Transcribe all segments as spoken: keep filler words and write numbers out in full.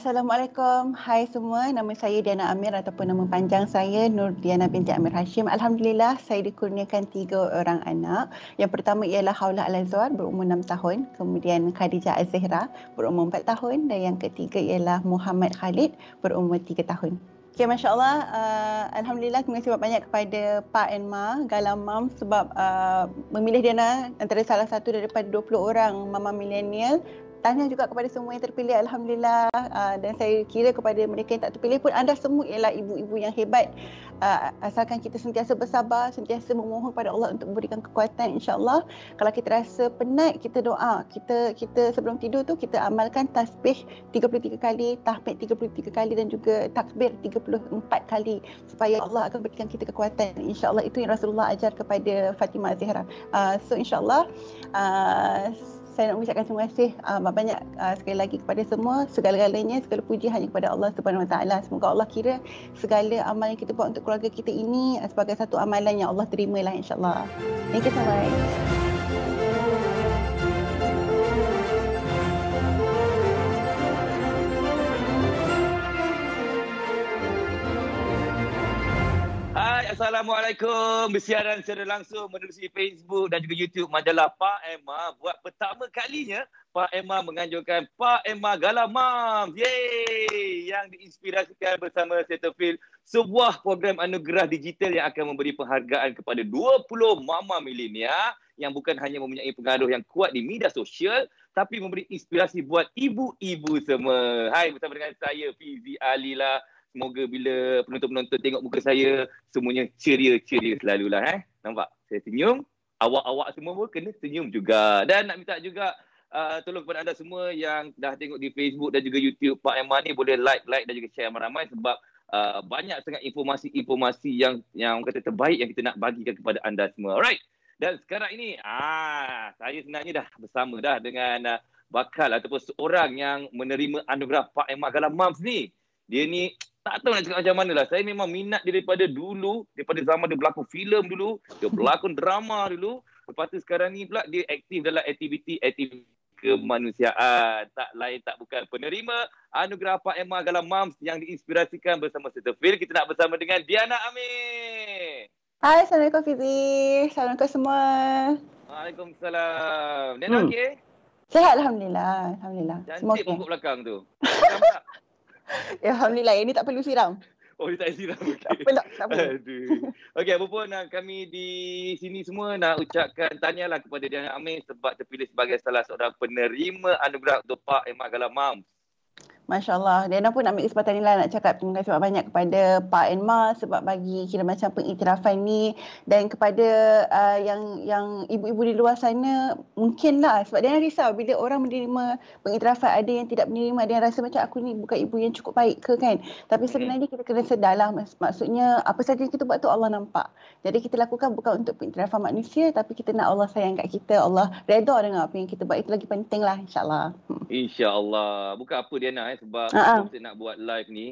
Assalamualaikum. Hai semua. Nama saya Diana Amir ataupun nama panjang saya Nur Diana binti Amir Hashim. Alhamdulillah saya dikurniakan tiga orang anak. Yang pertama ialah Khaulah Al-Azhar berumur enam tahun, kemudian Khadijah Az-Zahra berumur empat tahun dan yang ketiga ialah Muhammad Khalid berumur tiga tahun. Okay, Masya Allah. Uh, Alhamdulillah, terima kasih banyak kepada P A and M A Gala Moms sebab uh, memilih Diana antara salah satu daripada dua puluh orang mama milenial. Tahniah juga kepada semua yang terpilih, Alhamdulillah. Uh, dan saya kira kepada mereka yang tak terpilih pun, anda semua ialah ibu-ibu yang hebat. Uh, asalkan kita sentiasa bersabar, sentiasa memohon kepada Allah untuk memberikan kekuatan, insyaAllah. Kalau kita rasa penat, kita doa. Kita kita sebelum tidur tu, kita amalkan tasbih tiga puluh tiga kali, tahmid tiga puluh tiga kali dan juga takbir tiga puluh empat kali. Supaya Allah akan berikan kita kekuatan, insyaAllah. Itu yang Rasulullah ajar kepada Fatimah Az-Zahra. Uh, so, insyaAllah, uh, saya nak mengucapkan terima kasih uh, banyak uh, sekali lagi kepada semua. Segala-galanya, segala puji hanya kepada Allah Subhanahu Wa Taala. Semoga Allah kira segala amalan yang kita buat untuk keluarga kita ini uh, sebagai satu amalan yang Allah terimalah, insyaAllah. Thank you so much. Assalamualaikum. Bersiaran secara langsung menerusi Facebook dan juga YouTube majalah P A and M A. Buat pertama kalinya, P A and M A menganjurkan P A and M A Gala Moms. Yeay! Yang diinspirasikan bersama Cetaphil, sebuah program anugerah digital yang akan memberi penghargaan kepada dua puluh mama milenial yang bukan hanya mempunyai pengaruh yang kuat di media sosial tapi memberi inspirasi buat ibu-ibu semua. Hai, bersama dengan saya Fizi Ali lah. Semoga bila penonton-penonton tengok muka saya, semuanya ceria-ceria selalulah. Eh? Nampak? Saya senyum. Awak-awak semua pun kena senyum juga. Dan nak minta juga uh, tolong kepada anda semua yang dah tengok di Facebook dan juga YouTube P A and M A ni, boleh like-like dan juga share ramai-ramai sebab uh, banyak sangat informasi-informasi yang yang kata terbaik yang kita nak bagikan kepada anda semua. Alright. Dan sekarang ini, ah, saya sebenarnya dah bersama dah dengan uh, bakal ataupun seorang yang menerima anugerah P A and M A Gala Moms ni. Dia ni tak tahu nak cakap macam mana lah. Saya memang minat dia daripada dulu. Daripada zaman dia berlakon filem dulu. Dia berlakon drama dulu. Lepas tu sekarang ni pula dia aktif dalam aktiviti-aktiviti kemanusiaan. Tak lain tak bukan penerima anugerah P A and M A Gala Moms yang diinspirasikan bersama Cetaphil. Kita nak bersama dengan Diana Amir. Hai, Assalamualaikum Fizi. Assalamualaikum semua. Waalaikumsalam. Diana hmm. okey? Sihat, Alhamdulillah. Alhamdulillah. Cantik pokok belakang tu. Nampak? Ya, Alhamdulillah. Ini tak perlu siram. Oh, dia tak siram. Okay. Tak apa, tak apa. Aduh. Okey, apa pun kami di sini semua nak ucapkan tahniahlah kepada Diana Amir sebab terpilih sebagai salah seorang penerima anugerah untuk P A and M A Gala Moms. Masya Allah. Diana pun nak ambil kesempatan ni lah nak cakap terima kasih banyak kepada P A and M A sebab bagi kira macam pengiktirafan ni dan kepada uh, yang yang ibu-ibu di luar sana mungkinlah sebab Diana risau bila orang menerima pengiktirafan, ada yang tidak menerima, ada yang rasa macam aku ni bukan ibu yang cukup baik ke kan. Tapi sebenarnya kita kena sedarlah, maksudnya apa saja kita buat tu Allah nampak. Jadi kita lakukan bukan untuk pengiktirafan manusia tapi kita nak Allah sayang kat kita, Allah redha dengan apa yang kita buat, itu lagi penting lah insyaAllah. InsyaAllah. Bukan apa Diana eh. Sebab uh-huh. saya nak buat live ni,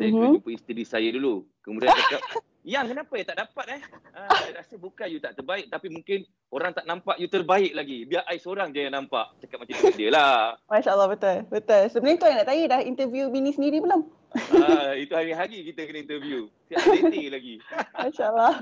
saya uh-huh. jumpa isteri saya dulu. Kemudian cakap, yang kenapa you tak dapat eh? Ah, saya rasa bukan you tak terbaik, tapi mungkin orang tak nampak you terbaik lagi. Biar I seorang je yang nampak. Cakap macam tu dia lah. Masya Allah, betul. Betul. Sebenarnya tu yang nak tanya, dah interview bini sendiri belum? Ah, itu hari-hari kita kena interview. Siap dating lagi. Masya Allah.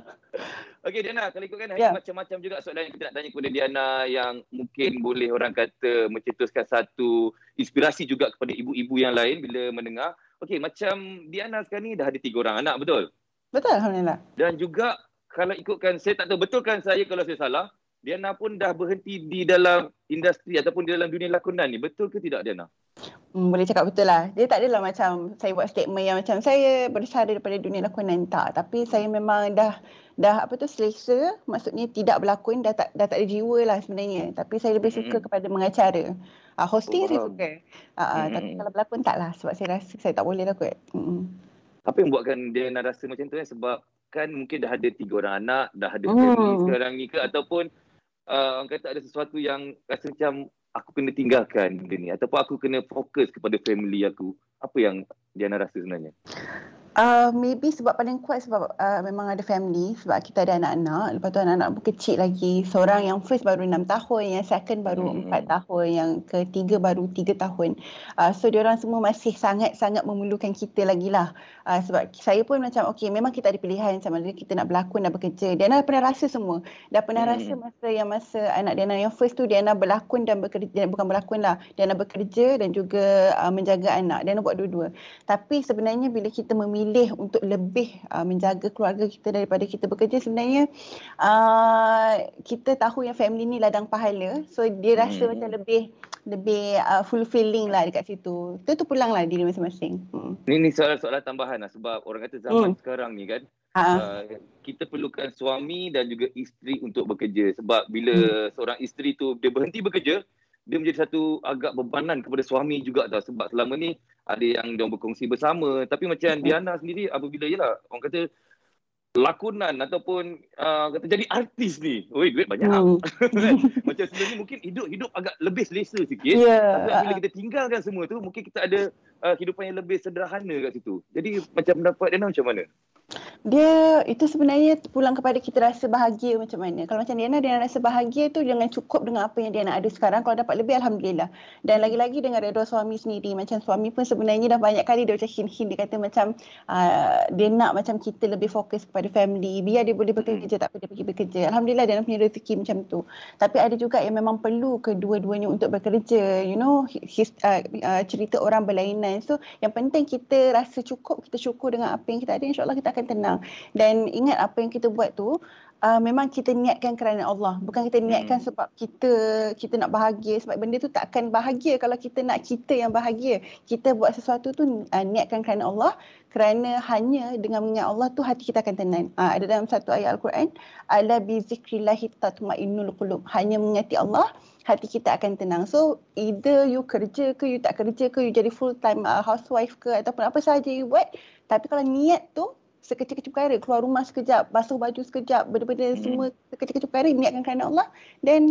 Okey Diana, kalau ikutkan yeah. macam-macam juga soalan yang kita nak tanya kepada Diana yang mungkin boleh orang kata mencetuskan satu inspirasi juga kepada ibu-ibu yang lain bila mendengar. Okey, macam Diana sekarang ni dah ada tiga orang anak, betul? Betul, Alhamdulillah. Dan juga kalau ikutkan, saya tak tahu betulkan saya kalau saya salah, Diana pun dah berhenti di dalam industri ataupun di dalam dunia lakonan ni. Betul ke tidak Diana? Hmm, boleh cakap betul lah. Dia tak adalah macam saya buat statement yang macam saya bersara daripada dunia lakonan, tak. Tapi saya memang dah dah apa tu selesa, maksudnya tidak berlakon, dah tak dah tak ada jiwa lah sebenarnya. Tapi saya lebih suka mm-hmm. kepada mengacara. Uh, hosting oh, saya suka. Uh, mm-hmm. Tapi kalau berlakon taklah sebab saya rasa saya tak boleh lah kot. Mm-hmm. Apa yang buatkan dia nak rasa macam tu eh? Sebab kan mungkin dah ada tiga orang anak, dah ada family mm. sekarang ni ke ataupun uh, orang kata ada sesuatu yang rasa macam aku kena tinggalkan benda ni ataupun aku kena fokus kepada family aku. Apa yang Diana rasa sebenarnya? Uh, maybe sebab paling kuat sebab uh, memang ada family, sebab kita ada anak-anak. Lepas tu anak-anak pun kecil lagi. Seorang yang first baru enam tahun, yang second baru hmm. empat tahun, yang ketiga baru tiga tahun. Uh, so diorang semua masih sangat-sangat memerlukan kita lagi lah. Uh, sebab saya pun macam okay, memang kita ada pilihan sama ada kita nak berlakon, nak bekerja. Diana pernah rasa semua. Dah pernah hmm. rasa masa yang masa anak Diana yang first tu, Diana berlakon dan bekerja, bukan berlakon lah, Diana bekerja dan juga uh, menjaga anak. Diana buat dua-dua. Tapi sebenarnya bila kita memilih pilih untuk lebih uh, menjaga keluarga kita daripada kita bekerja, sebenarnya uh, kita tahu yang family ni ladang pahala, so dia rasa hmm. macam lebih lebih uh, fulfilling lah dekat situ. Itu tu pulang lah diri masing-masing. Hmm. Ni ni soalan-soalan tambahan lah, sebab orang kata zaman hmm. sekarang ni kan uh, kita perlukan suami dan juga isteri untuk bekerja, sebab bila hmm. seorang isteri tu dia berhenti bekerja, dia menjadi satu agak bebanan kepada suami juga tau, sebab selama ni ada yang dia berkongsi bersama. Tapi macam hmm. Diana sendiri apabila ialah orang kata lakonan ataupun uh, kata jadi artis ni, oi duit banyak hmm. kan? Macam sebenarnya mungkin hidup hidup agak lebih selesa sikit, yeah. Tapi bila kita tinggalkan semua tu, mungkin kita ada uh, kehidupan yang lebih sederhana kat situ. Jadi macam pendapat Diana macam mana? Dia itu sebenarnya pulang kepada kita rasa bahagia macam mana. Kalau macam Diana, Diana rasa bahagia tu dengan cukup dengan apa yang Diana ada sekarang. Kalau dapat lebih, alhamdulillah. Dan lagi-lagi dengan redha suami sendiri. Macam suami pun sebenarnya dah banyak kali dia macam hin-hin, dia kata macam uh, dia nak macam kita lebih fokus kepada family. Biar dia boleh bekerja, tak apa dia pergi bekerja. Alhamdulillah Diana punya rezeki macam tu. Tapi ada juga yang memang perlu kedua-duanya untuk bekerja. You know, his, uh, uh, cerita orang berlainan. So yang penting kita rasa cukup, kita syukur dengan apa yang kita ada. InsyaAllah kita akan tenang. Dan ingat apa yang kita buat tu uh, memang kita niatkan kerana Allah. Bukan kita niatkan hmm. sebab kita kita nak bahagia. Sebab benda tu takkan bahagia kalau kita nak kita yang bahagia. Kita buat sesuatu tu uh, niatkan kerana Allah. Kerana hanya dengan mengingat Allah tu hati kita akan tenang. Uh, ada dalam satu ayat Al-Quran, ala bi zikrillahi tatma'innul qulub. Hanya mengingati Allah, hati kita akan tenang. So either you kerja ke, you tak kerja ke, you jadi full time uh, housewife ke, ataupun apa sahaja you buat. Tapi kalau niat tu sekecil-kecil perkara, keluar rumah sekejap, basuh baju sekejap, benda-benda hmm. semua sekecil-kecil perkara, niatkan kerana Allah, dan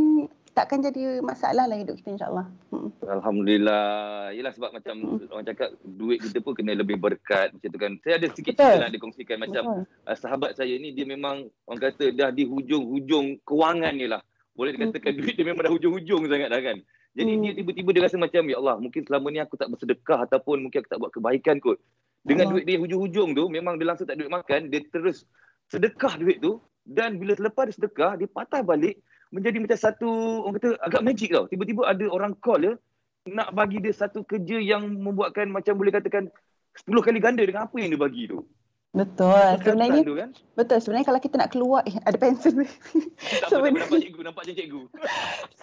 takkan jadi masalah lah hidup kita, insyaAllah. Hmm. Alhamdulillah. Yelah, sebab macam hmm. orang cakap, duit kita pun kena lebih berkat macam tu kan. Saya ada sikit cerita nak dikongsikan. Macam uh, sahabat saya ni, dia memang orang kata dah di hujung-hujung kewangan ni lah. Boleh dikatakan hmm. duit dia memang dah hujung-hujung sangat dah kan. Jadi hmm. dia tiba-tiba dia rasa macam, ya Allah, mungkin selama ni aku tak bersedekah ataupun mungkin aku tak buat kebaikan kot. Dengan Allah. Duit dia hujung-hujung tu, memang dia langsung tak duit makan, dia terus sedekah duit tu. Dan bila selepas dia sedekah, dia patah balik menjadi macam satu, orang kata agak magic tau. Tiba-tiba ada orang call dia, nak bagi dia satu kerja yang membuatkan macam boleh katakan sepuluh kali ganda dengan apa yang dia bagi tu. Betul. Sebenarnya tu, kan? Betul. Sebenarnya kalau kita nak keluar, eh ada pensel. Sebenarnya nampak cikgu, nampak macam cikgu.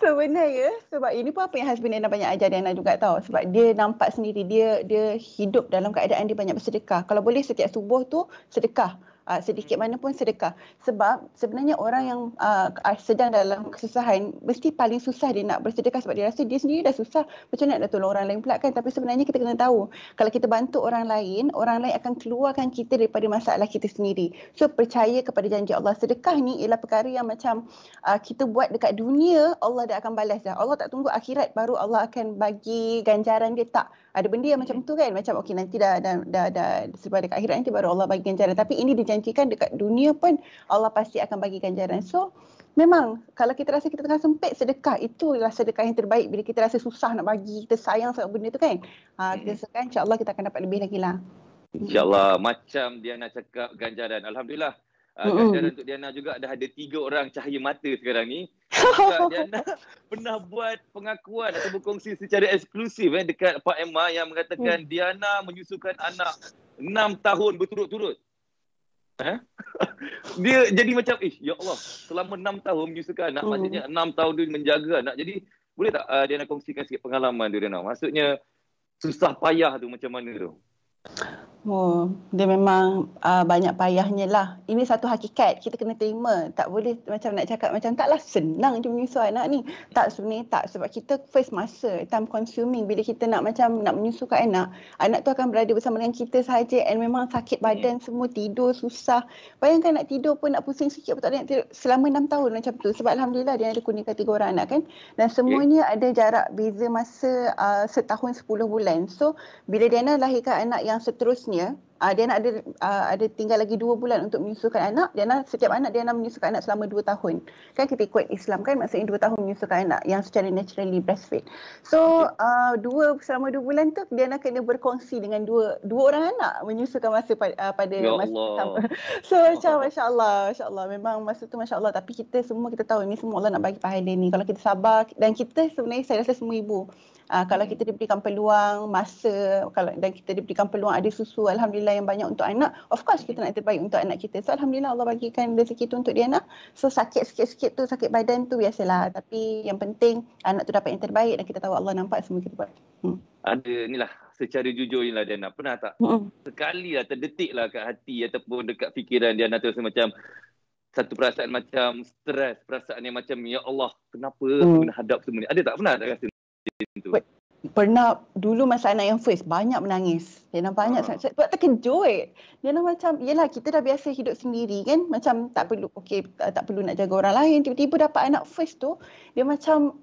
Sebenarnya sebab ini pun apa yang husband Diana banyak ajar Diana juga tau, sebab dia nampak sendiri dia dia hidup dalam keadaan dia banyak bersedekah. Kalau boleh setiap subuh tu sedekah. Uh, sedikit mana pun sedekah. Sebab sebenarnya orang yang uh, sedang dalam kesusahan, mesti paling susah dia nak bersedekah, sebab dia rasa dia sendiri dah susah, macam nak tolong orang lain pula kan. Tapi sebenarnya kita kena tahu, kalau kita bantu orang lain, orang lain akan keluarkan kita daripada masalah kita sendiri. So percaya kepada janji Allah. Sedekah ni ialah perkara yang macam uh, kita buat dekat dunia, Allah dah akan balas dah. Allah tak tunggu akhirat baru Allah akan bagi ganjaran dia, tak. Ada benda yang macam tu kan, macam okey nanti dah dah dah, dah sebab dekat akhirat nanti baru Allah bagi ganjaran. Tapi ini dia nantikan dekat dunia pun Allah pasti akan bagi ganjaran. So memang kalau kita rasa kita tengah sempit, sedekah, itulah sedekah yang terbaik. Bila kita rasa susah nak bagi, kita sayang sangat benda tu kan, ha, kita sekarang insyaAllah kita akan dapat lebih lagi lah. InsyaAllah. Macam Diana cakap ganjaran, Alhamdulillah uh, ganjaran mm-hmm. untuk Diana juga dah ada tiga orang cahaya mata sekarang ni. Diana pernah buat pengakuan atau berkongsi secara eksklusif eh, dekat P A and M A yang mengatakan mm. Diana menyusukan anak enam tahun berturut-turut. Huh? Dia jadi macam, eh ya Allah, selama enam tahun menyusukan anak, hmm. maksudnya enam tahun dia menjaga anak. Jadi boleh tak uh, Diana kongsikan sikit pengalaman tu Diana, maksudnya susah payah tu macam mana tu? Oh, dia memang uh, banyak payahnya lah. Ini satu hakikat, kita kena terima. Tak boleh macam nak cakap macam taklah senang je menyusu anak ni. Tak, sebenarnya tak. Sebab kita first masa, time consuming. Bila kita nak macam nak menyusukan anak, anak tu akan berada bersama dengan kita sahaja. And memang sakit badan semua, tidur susah. Bayangkan nak tidur pun nak pusing sikit pun tak boleh nak tidur. Selama enam tahun macam tu. Sebab Alhamdulillah dia ada kurniakan tiga orang anak kan. Dan semuanya ada jarak beza masa uh, setahun sepuluh bulan. So bila Diana lahirkan anak yang seterusnya, Uh, dia nak ada, uh, ada tinggal lagi dua bulan untuk menyusukan anak. Dia nak, setiap anak dia nak menyusukan anak selama dua tahun. Kan kita ikut Islam kan, maksudnya dua tahun menyusukan anak yang secara naturally breastfeed. So uh, dua selama dua bulan tu dia nak kena berkongsi dengan dua dua orang anak menyusukan masa pada, uh, pada ya masa sama. So macam masya-Allah, masya-Allah memang masa tu masya-Allah, tapi kita semua kita tahu ini semua Allah nak bagi pahala ni kalau kita sabar. Dan kita sebenarnya saya rasa semua ibu Uh, kalau kita diberikan peluang, masa kalau dan kita diberikan peluang ada susu alhamdulillah yang banyak untuk anak, of course kita nak terbaik untuk anak kita. So alhamdulillah Allah bagikan rezeki tu untuk Diana. So sakit sikit-sikit tu, sakit badan tu biasalah, tapi yang penting anak tu dapat yang terbaik dan kita tahu Allah nampak semua kita buat. Hmm. Ada inilah secara jujur inilah Diana, pernah tak hmm. sekali lah terdetik lah kat hati ataupun dekat fikiran Diana tu macam satu perasaan macam stres, perasaan yang macam ya Allah kenapa hmm. kena hadap semua ni, ada tak pernah tak rasa? Pernah dulu masa anak yang first banyak menangis. Dia nak banyak uh-huh. sangat buat terkejut. Dia nak macam yelah kita dah biasa hidup sendiri kan, macam tak perlu okey tak, tak perlu nak jaga orang lain. Tiba-tiba dapat anak first tu dia macam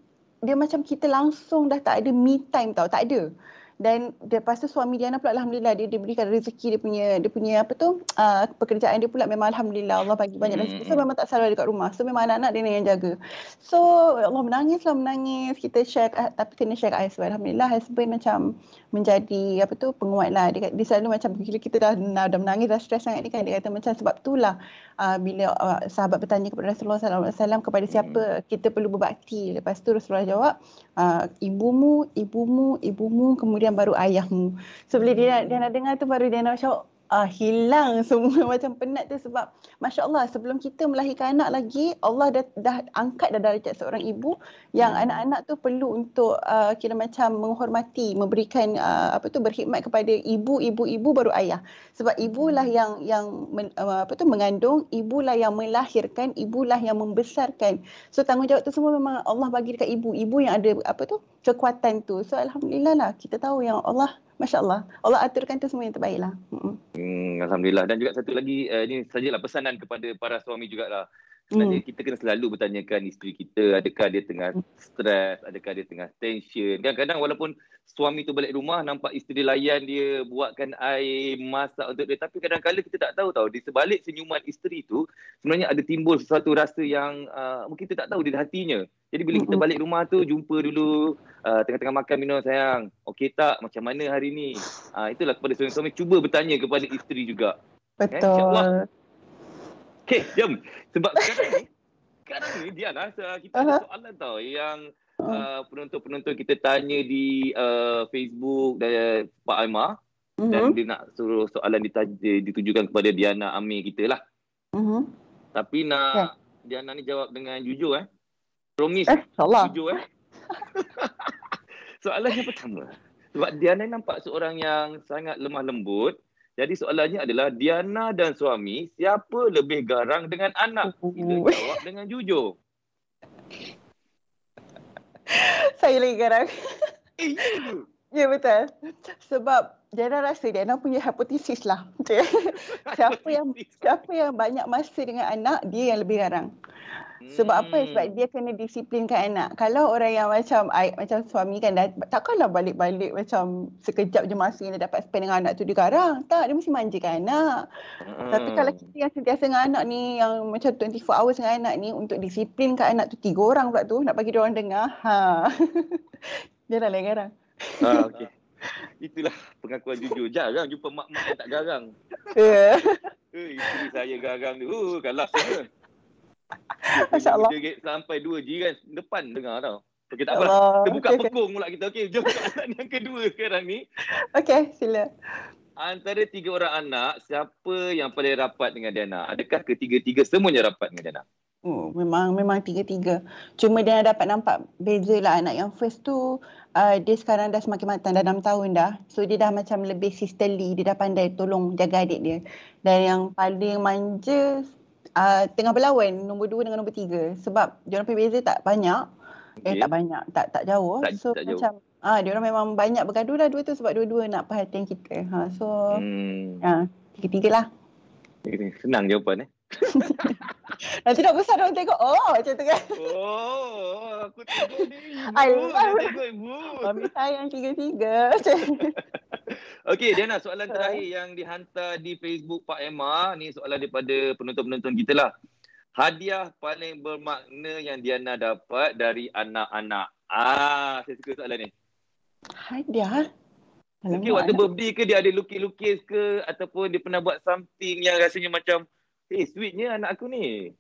dia macam kita langsung dah tak ada me time tau, tak ada. Dan lepas tu suami Diana pula alhamdulillah dia diberikan rezeki, dia punya dia punya apa tu uh, pekerjaan dia pula memang alhamdulillah Allah bagi banyak rezeki. So memang tak selalu ada kat rumah. So memang anak-anak dia yang jaga. So Allah menangislah menangis. Kita share tapi kena share kat husband. Alhamdulillah husband macam menjadi apa tu penguat lah. Dia, dia selalu macam bila kita dah, dah menangis dah stres sangat ni kan, dia kata macam sebab itulah uh, bila uh, sahabat bertanya kepada Rasulullah sallallahu alaihi wasallam kepada siapa kita perlu berbakti. Lepas tu Rasulullah jawab uh, ibumu, ibumu, ibumu kemudian yang baru ayahmu. So bila dia, dia nak dengar tu baru dia nak syok, ah, hilang semua macam penat tu sebab Masya Allah sebelum kita melahirkan anak lagi Allah dah, dah angkat dah darjat seorang ibu yang hmm. anak-anak tu perlu untuk uh, kira macam menghormati, memberikan uh, apa tu berkhidmat kepada ibu, ibu-ibu baru ayah sebab ibulah yang yang men, uh, apa tu mengandung, ibulah yang melahirkan, ibulah yang membesarkan. So tanggungjawab tu semua memang Allah bagi dekat ibu, ibu yang ada apa tu kekuatan tu. So alhamdulillah lah kita tahu yang Allah Masya Allah, Allah aturkan tu semua yang terbaik lah. Hmm, Alhamdulillah. Dan juga satu lagi, uh, ini sajalah pesanan kepada para suami jugalah. Sebenarnya hmm. kita kena selalu bertanyakan isteri kita, adakah dia tengah stres, adakah dia tengah tension. Kadang-kadang walaupun suami tu balik rumah, nampak isteri layan dia, buatkan air, masak untuk dia. Tapi kadang-kadang kita tak tahu tau, di sebalik senyuman isteri tu, sebenarnya ada timbul sesuatu rasa yang uh, mungkin kita tak tahu di hatinya. Jadi bila kita balik rumah tu, jumpa dulu, uh, tengah-tengah makan minum sayang, okey tak, macam mana hari ni? Uh, itulah kepada suami-suami, cuba bertanya kepada isteri juga. Betul. Eh, okey, jom. Sebab sekarang ni, sekarang ni Diana, kita ada soalan tau yang uh, penonton-penonton kita tanya di uh, Facebook dari Pak Aimah. Uh-huh. Dan dia nak suruh soalan ditaja, ditujukan kepada Diana Amir kita lah. Uh-huh. Tapi nak okay. Diana ni jawab dengan jujur eh. Promise eh, jujur eh. Soalannya pertama, sebab Diana nampak seorang yang sangat lemah lembut. Jadi soalannya adalah Diana dan suami siapa lebih garang dengan anak? Kita jawab dengan jujur. Saya lagi garang. Ya betul. Sebab Diana rasa Diana punya hipotesis lah. siapa yang siapa yang banyak masa dengan anak, dia yang lebih garang. Sebab hmm. apa? Sebab dia kena disiplinkan anak. Kalau orang yang macam macam suami kan, dah, takkanlah balik-balik macam sekejap je masa yang dia dapat spend dengan anak tu dia garang. Tak, dia mesti manjakan anak. Hmm. Tapi kalau kita yang sentiasa dengan anak ni, yang macam dua puluh empat hours dengan anak ni, untuk disiplinkan anak tu tiga orang pula tu, nak bagi dia orang dengar. Ha. Dia dah lain garang. Ah, okay. Itulah pengakuan jujur. Jarang jumpa mak-mak yang tak garang. Ya. Yeah. Isteri saya garang tu. Uh, kalah semua. Masya Allah. Sampai dua jiran depan dengar tau. Okey tak apa. Kita buka okay, pekung okay. pula kita. Okey, jom buka anak yang kedua sekarang ni. Okey, sila. Antara tiga orang anak, siapa yang paling rapat dengan Diana? Adakah ketiga-tiga semuanya rapat dengan Diana? Oh, memang memang tiga-tiga. Cuma Diana dapat nampak bezalah anak yang first tu uh, dia sekarang dah semakin matang, dah enam tahun dah. So dia dah macam lebih sisterly, dia dah pandai tolong jaga adik dia. Dan yang paling manja Uh, tengah berlawan nombor dua dengan nombor tiga sebab diorang punya beza tak banyak okay. eh tak banyak tak tak jauh tak, so tak macam ah uh, diorang memang banyak bergaduh lah dua tu sebab dua-dua nak perhatian kita ha so hmm. uh, tiga-tiga lah senang jawapan eh nanti dah besar diorang tengok oh macam tu kan oh aku tengok ni I love you mami sayang tiga-tiga Okey, Diana, soalan terakhir yang dihantar di Facebook Pak Emma. Ni soalan daripada penonton-penonton kita lah. Hadiah paling bermakna yang Diana dapat dari anak-anak. Ah, saya suka soalan ni. Hadiah? Mungkin waktu anak birthday ke dia ada lukis-lukis ke? Ataupun dia pernah buat something yang rasanya macam, eh, hey, sweetnya anak aku ni.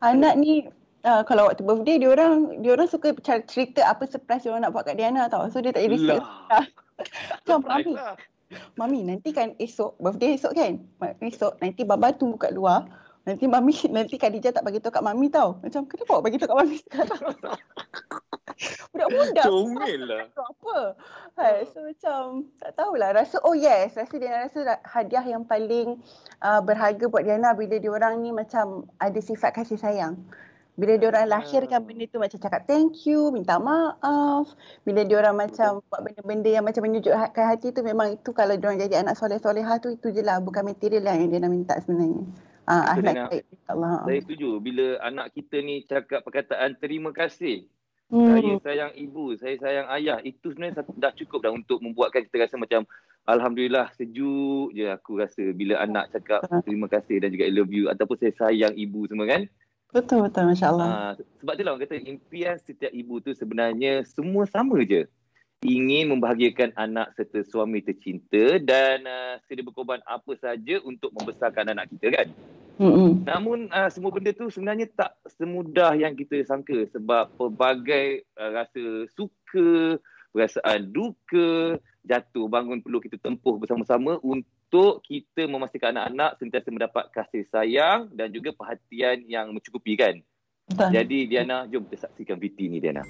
Anak ni, uh, kalau waktu birthday, dia orang dia orang suka cerita apa surprise dia orang nak buat kat Diana tau. So, dia tak jadi research. Macam, Mami, lah. Mami, nanti kan esok, birthday esok kan? Esok, nanti Baba tunggu kat luar. Nanti Mami, nanti Khadijah tak bagi tahu kat Mami tau. Macam, kenapa awak bagi tahu kat Mami sekarang? Budak-budak. Comel lah. Apa? Hai, so macam, tak tahulah. Rasa, oh yes. Rasa Diana rasa hadiah yang paling uh, berharga buat Diana bila diorang ni macam ada sifat kasih sayang. Bila diorang lahirkan benda tu macam cakap thank you, minta maaf. Bila diorang macam buat benda-benda yang macam menyejukkan hati tu, memang itu kalau diorang jadi anak soleh-solehah tu, itu je lah. Bukan material lah yang dia nak minta sebenarnya. Ah, akhlak baik. Saya setuju. Bila anak kita ni cakap perkataan terima kasih. Hmm. Saya sayang ibu, saya sayang ayah. Itu sebenarnya dah cukup dah untuk membuatkan kita rasa macam Alhamdulillah, sejuk je aku rasa bila anak cakap terima kasih dan juga I love you. Ataupun saya sayang ibu semua kan. Betul-betul, masya-Allah. Uh, sebab itulah orang kata impian setiap ibu tu sebenarnya semua sama je. Ingin membahagiakan anak serta suami tercinta dan uh, sedia berkorban apa saja untuk membesarkan anak kita kan. Mm-hmm. Namun uh, semua benda tu sebenarnya tak semudah yang kita sangka sebab pelbagai uh, rasa suka, perasaan duka, jatuh bangun perlu kita tempuh bersama-sama untuk untuk kita memastikan anak-anak sentiasa mendapat kasih sayang dan juga perhatian yang mencukupi kan. Betul. Jadi Diana, jom kita saksikan V T ni Diana.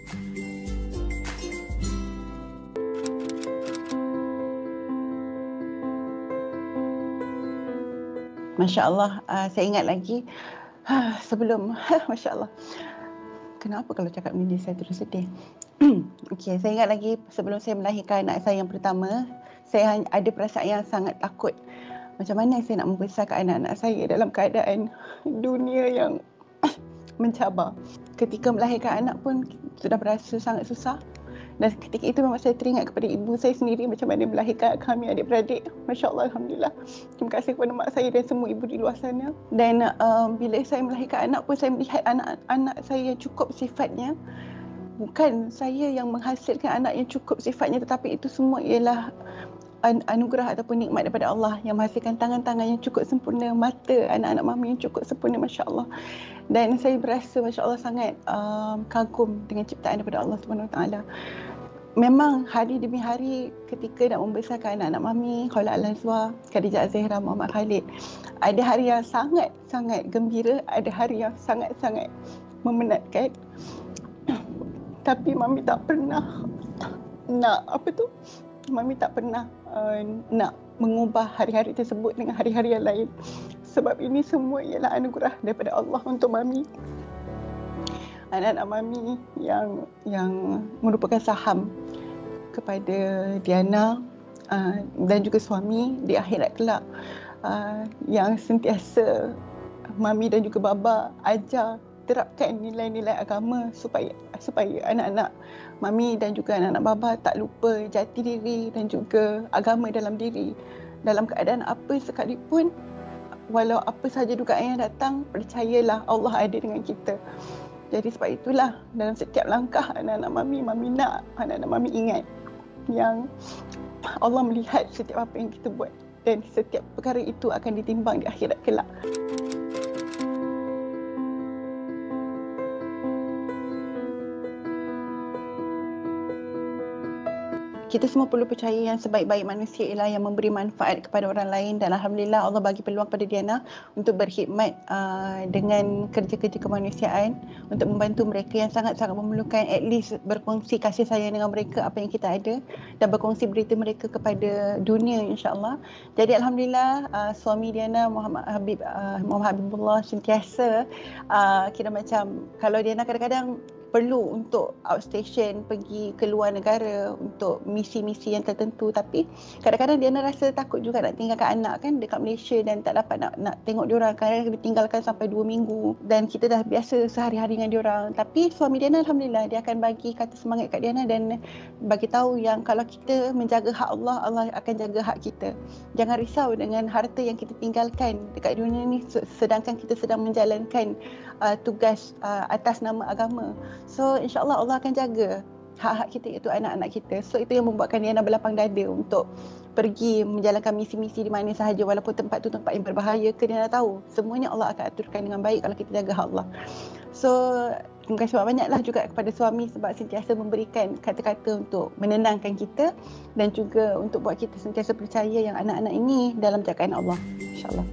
Masya Allah, uh, saya ingat lagi uh, sebelum, uh, Masya Allah. Kenapa kalau cakap ni saya terus sedih? Okey, saya ingat lagi sebelum saya melahirkan anak saya yang pertama, saya ada perasaan yang sangat takut. Macam mana saya nak membesarkan anak-anak saya dalam keadaan dunia yang mencabar. Ketika melahirkan anak pun sudah berasa sangat susah. Dan ketika itu memang saya teringat kepada ibu saya sendiri macam mana melahirkan kami adik-beradik. Masya Allah, Alhamdulillah. Terima kasih kepada mak saya dan semua ibu di luar sana. Dan uh, bila saya melahirkan anak pun saya melihat anak-anak saya yang cukup sifatnya. Bukan saya yang menghasilkan anak yang cukup sifatnya, tetapi itu semua ialah anugerah ataupun nikmat daripada Allah yang menghasilkan tangan-tangan yang cukup sempurna, mata anak-anak mami yang cukup sempurna, Masya Allah. Dan saya berasa Masya Allah sangat um, kagum dengan ciptaan daripada Allah subhanahu wa taala. Memang hari demi hari ketika nak membesarkan anak-anak mami, Khaulah Al-Azhar, Khadijah Az-Zahra, Muhammad Khalid, ada hari yang sangat-sangat gembira, ada hari yang sangat-sangat memenatkan. Tapi Mami tak pernah nak apa tu? Mami tak pernah uh, nak mengubah hari-hari tersebut dengan hari-hari yang lain. Sebab ini semua ialah anugerah daripada Allah untuk Mami. Anak-anak Mami yang yang merupakan saham kepada Diana uh, dan juga suami di akhirat kelak. Uh, yang sentiasa Mami dan juga Baba ajar terapkan nilai-nilai agama supaya supaya anak-anak Mami dan juga anak-anak Baba tak lupa jati diri dan juga agama dalam diri. Dalam keadaan apa sekalipun, walau apa sahaja dugaan yang datang, percayalah Allah ada dengan kita. Jadi sebab itulah dalam setiap langkah anak-anak Mami, Mami nak anak-anak Mami ingat yang Allah melihat setiap apa yang kita buat dan setiap perkara itu akan ditimbang di akhirat kelak. Kita semua perlu percaya yang sebaik-baik manusia ialah yang memberi manfaat kepada orang lain dan Alhamdulillah Allah bagi peluang kepada Diana untuk berkhidmat uh, dengan kerja-kerja kemanusiaan untuk membantu mereka yang sangat-sangat memerlukan, at least berkongsi kasih sayang dengan mereka apa yang kita ada dan berkongsi berita mereka kepada dunia insya-Allah. Jadi Alhamdulillah uh, suami Diana Muhammad Habib uh, Muhammad Habibullah sentiasa uh, kira macam kalau Diana kadang-kadang perlu untuk outstation, pergi ke luar negara untuk misi-misi yang tertentu. Tapi kadang-kadang Diana rasa takut juga nak tinggalkan anak kan dekat Malaysia dan tak dapat nak nak tengok diorang. Kadang-kadang kena tinggalkan sampai dua minggu dan kita dah biasa sehari-hari dengan diorang. Tapi suami Diana alhamdulillah, dia akan bagi kata semangat kat Diana dan bagi tahu yang kalau kita menjaga hak Allah, Allah akan jaga hak kita. Jangan risau dengan harta yang kita tinggalkan dekat dunia ni sedangkan kita sedang menjalankan uh, tugas uh, atas nama agama. So insyaAllah Allah akan jaga hak-hak kita iaitu anak-anak kita. So itu yang membuatkan Diana berlapang dada untuk pergi menjalankan misi-misi di mana sahaja, walaupun tempat tu tempat yang berbahaya ke, Diana tahu semuanya Allah akan aturkan dengan baik kalau kita jaga hak Allah. So terima kasih banyak-banyaklah juga kepada suami sebab sentiasa memberikan kata-kata untuk menenangkan kita dan juga untuk buat kita sentiasa percaya yang anak-anak ini dalam jagaan Allah, insyaAllah.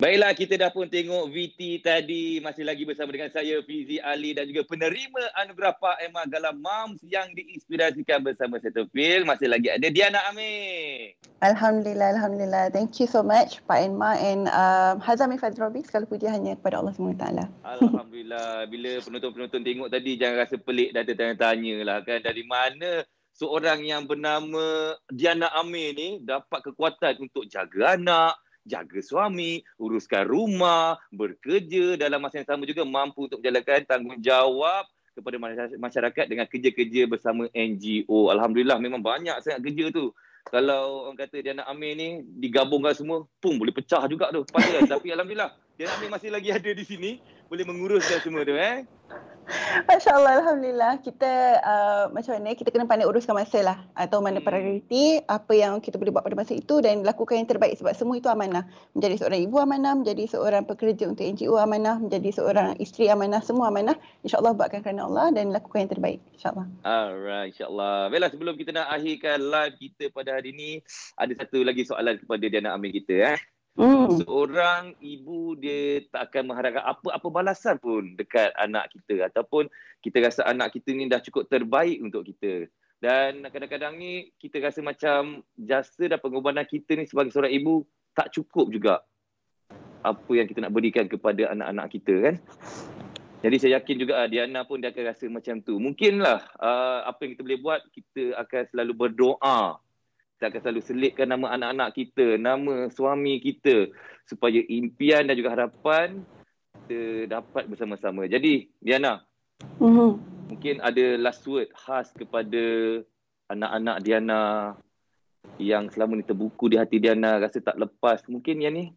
Baiklah, kita dah pun tengok V T tadi. Masih lagi bersama dengan saya, Fizi Ali, dan juga penerima anugerah P A and M A Gala Moms yang diinspirasikan bersama Cetaphil. Masih lagi ada Diana Amir. Alhamdulillah, Alhamdulillah. Thank you so much P A and M A and um, Hazami Fadrobi. Segala puji hanya kepada Allah subhanahu wa taala. Alhamdulillah. Bila penonton-penonton tengok tadi, jangan rasa pelik dah tertanya-tanya lah kan. Dari mana seorang yang bernama Diana Amir ni dapat kekuatan untuk jaga anak, jaga suami, uruskan rumah, bekerja, dalam masa yang sama juga mampu untuk menjalankan tanggungjawab kepada masyarakat dengan kerja-kerja bersama N G O. Alhamdulillah, memang banyak sangat kerja tu. Kalau orang kata Diana Amir ni digabungkan semua, pun boleh pecah juga tu kepala. Tapi alhamdulillah Diana Amir masih lagi ada di sini, boleh menguruskan semua tu eh. Masya-Allah, alhamdulillah. Kita uh, macam mana, kita kena pandai uruskan masa lah, atau mana hmm. prioriti apa yang kita boleh buat pada masa itu dan lakukan yang terbaik sebab semua itu amanah. Menjadi seorang ibu amanah, menjadi seorang pekerja untuk N G O amanah, menjadi seorang isteri amanah, semua amanah. Insya-Allah buatkan kerana Allah dan lakukan yang terbaik, insya-Allah. Alright, insya-Allah. Baiklah, sebelum kita nak akhirkan live kita pada hari ini, ada satu lagi soalan kepada Diana Amir kita eh. Hmm. Seorang ibu dia tak akan mengharapkan apa-apa balasan pun dekat anak kita, ataupun kita rasa anak kita ni dah cukup terbaik untuk kita. Dan kadang-kadang ni kita rasa macam jasa dan pengorbanan kita ni sebagai seorang ibu tak cukup juga apa yang kita nak berikan kepada anak-anak kita kan. Jadi saya yakin juga Diana pun dia akan rasa macam tu. Mungkinlah uh, apa yang kita boleh buat, kita akan selalu berdoa. Kita akan selalu selitkan nama anak-anak kita, nama suami kita, supaya impian dan juga harapan kita dapat bersama-sama. Jadi, Diana, mm-hmm. mungkin ada last word khas kepada anak-anak Diana yang selama ni terbuku di hati Diana, rasa tak lepas. Mungkin yang ni,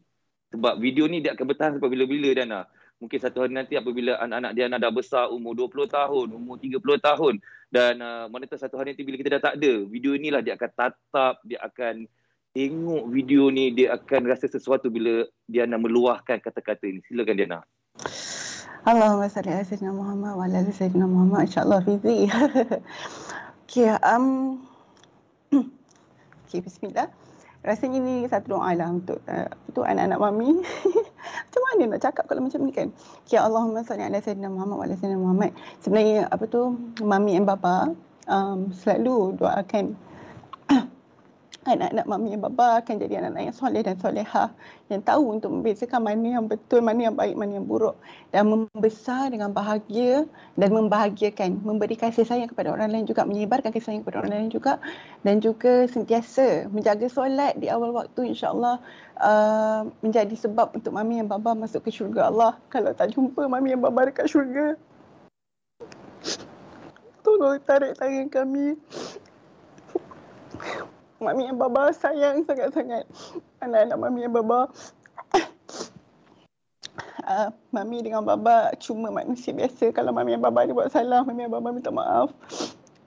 sebab video ni dia akan bertahan sampai bila-bila Diana. Mungkin satu hari nanti apabila anak-anak Diana dah besar, umur dua puluh tahun, umur tiga puluh tahun, dan uh, mana tahu satu hari nanti bila kita dah tak ada, video inilah dia akan tatap, dia akan tengok video ni, dia akan rasa sesuatu bila Diana meluahkan kata-kata ini. Silakan Diana. Allahumma salli ala Sayyidina Muhammad wa ala Sayyidina Muhammad. InsyaAllah Fizi. Okay, um... okay, bismillah. Rasanya ni satu doa lah untuk uh, untuk anak-anak mami. Macam mana nak cakap kalau macam ni kan? Okay, Allahumma salli ala Sayyidina Muhammad wa ala Sayyidina Muhammad. Sebenarnya apa tu, mami dan baba um, selalu doakan anak-anak mami dan baba akan jadi anak-anak yang soleh dan solehah, yang tahu untuk membezakan mana yang betul, mana yang baik, mana yang buruk, dan membesar dengan bahagia dan membahagiakan, memberi kasih sayang kepada orang lain juga, menyebarkan kasih sayang kepada orang lain juga, dan juga sentiasa menjaga solat di awal waktu. InsyaAllah uh, menjadi sebab untuk mami dan baba masuk ke syurga Allah. Kalau tak jumpa mami dan baba dekat syurga, tolong tarik tangan kami. Mami dan baba sayang sangat-sangat anak-anak mami dan baba. Uh, mami dengan baba cuma manusia biasa. Kalau mami dan baba ada buat salah, mami dan baba minta maaf.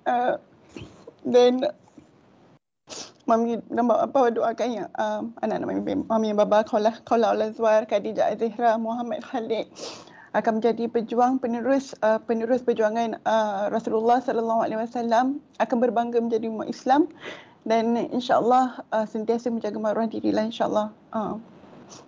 Uh, then mami dan baba doakan yang uh, anak-anak mami, mami dan baba, Khaulah Al-Azhar, Khadijah Az-Zahra, Muhammad Khalid akan menjadi pejuang penerus uh, penerus perjuangan uh, Rasulullah sallallahu alaihi wasallam, akan berbangga menjadi umat Islam. Dan insyaAllah uh, sentiasa menjaga maruah dirilah insyaAllah. Uh,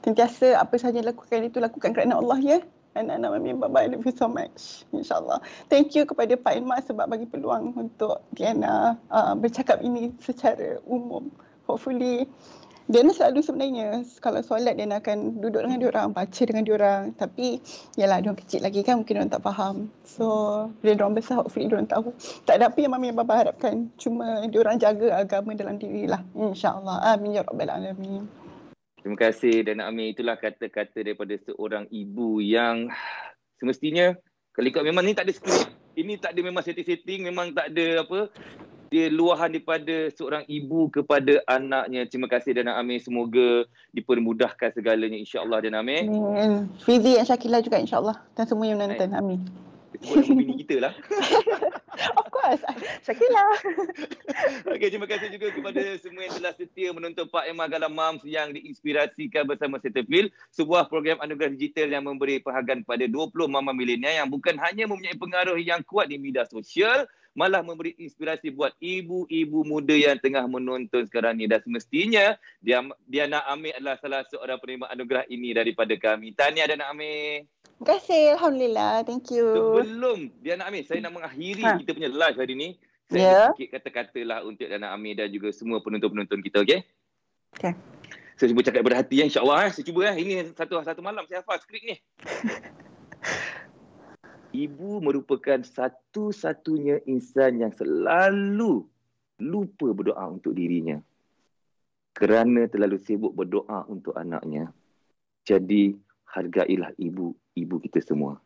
sentiasa apa sahaja lakukan itu, lakukan kerana Allah ya. Anak-anak mami dan baba, I love you so much. InsyaAllah. Thank you kepada P A and M A sebab bagi peluang untuk Diana uh, bercakap ini secara umum. Hopefully dia ni selalu sebenarnya kalau solat dia akan duduk dengan diorang, baca dengan diorang. Tapi yalah diorang kecil lagi kan, mungkin diorang tak faham. So bila diorang besar hopefully diorang tahu. Tak ada apa yang mami dan baba harapkan, cuma diorang jaga agama dalam diri lah, insyaAllah. Amin ya rabbal alamin. Terima kasih Dana Amir. Itulah kata-kata daripada seorang ibu yang semestinya kalau ikut memang ni tak ada skrip, ini tak ada memang setting-setting, memang tak ada apa, dia luahan daripada seorang ibu kepada anaknya. Terima kasih Dana Amir. Semoga dipermudahkan segalanya insya-Allah Dana Amir. Amin. Fizi dan Syakila juga insya-Allah dan semua yang menonton. Amin. Kita pun bini kita lah. Of course. Syakila. Okey, terima kasih juga kepada semua yang telah setia menonton P A and M A Gala Moms yang diinspirasikan bersama Cetaphil, sebuah program anugerah digital yang memberi penghargaan pada dua puluh mama milenial yang bukan hanya mempunyai pengaruh yang kuat di media sosial, malah memberi inspirasi buat ibu-ibu muda yang tengah menonton sekarang ni. Dan semestinya Diana Amir adalah salah seorang penerima anugerah ini daripada kami. Tahniah Diana Amir. Terima kasih. Alhamdulillah. Thank you. Sebelum Diana Amir, saya nak mengakhiri ha. kita punya live hari ni. Saya yeah. ada sikit kata-kata lah untuk Diana Amir dan juga semua penonton-penonton kita. Okay? Okay. Saya cuba cakap berhati ya, insyaAllah. Eh. Saya cuba. Eh. Ini satu satu malam saya hafal skrip ni. Ibu merupakan satu-satunya insan yang selalu lupa berdoa untuk dirinya kerana terlalu sibuk berdoa untuk anaknya. Jadi, hargailah ibu-ibu kita semua.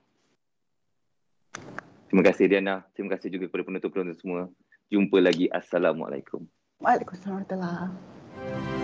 Terima kasih Diana. Terima kasih juga kepada penonton-penonton semua. Jumpa lagi. Assalamualaikum. Waalaikumsalam warahmatullahi wabarakatuh.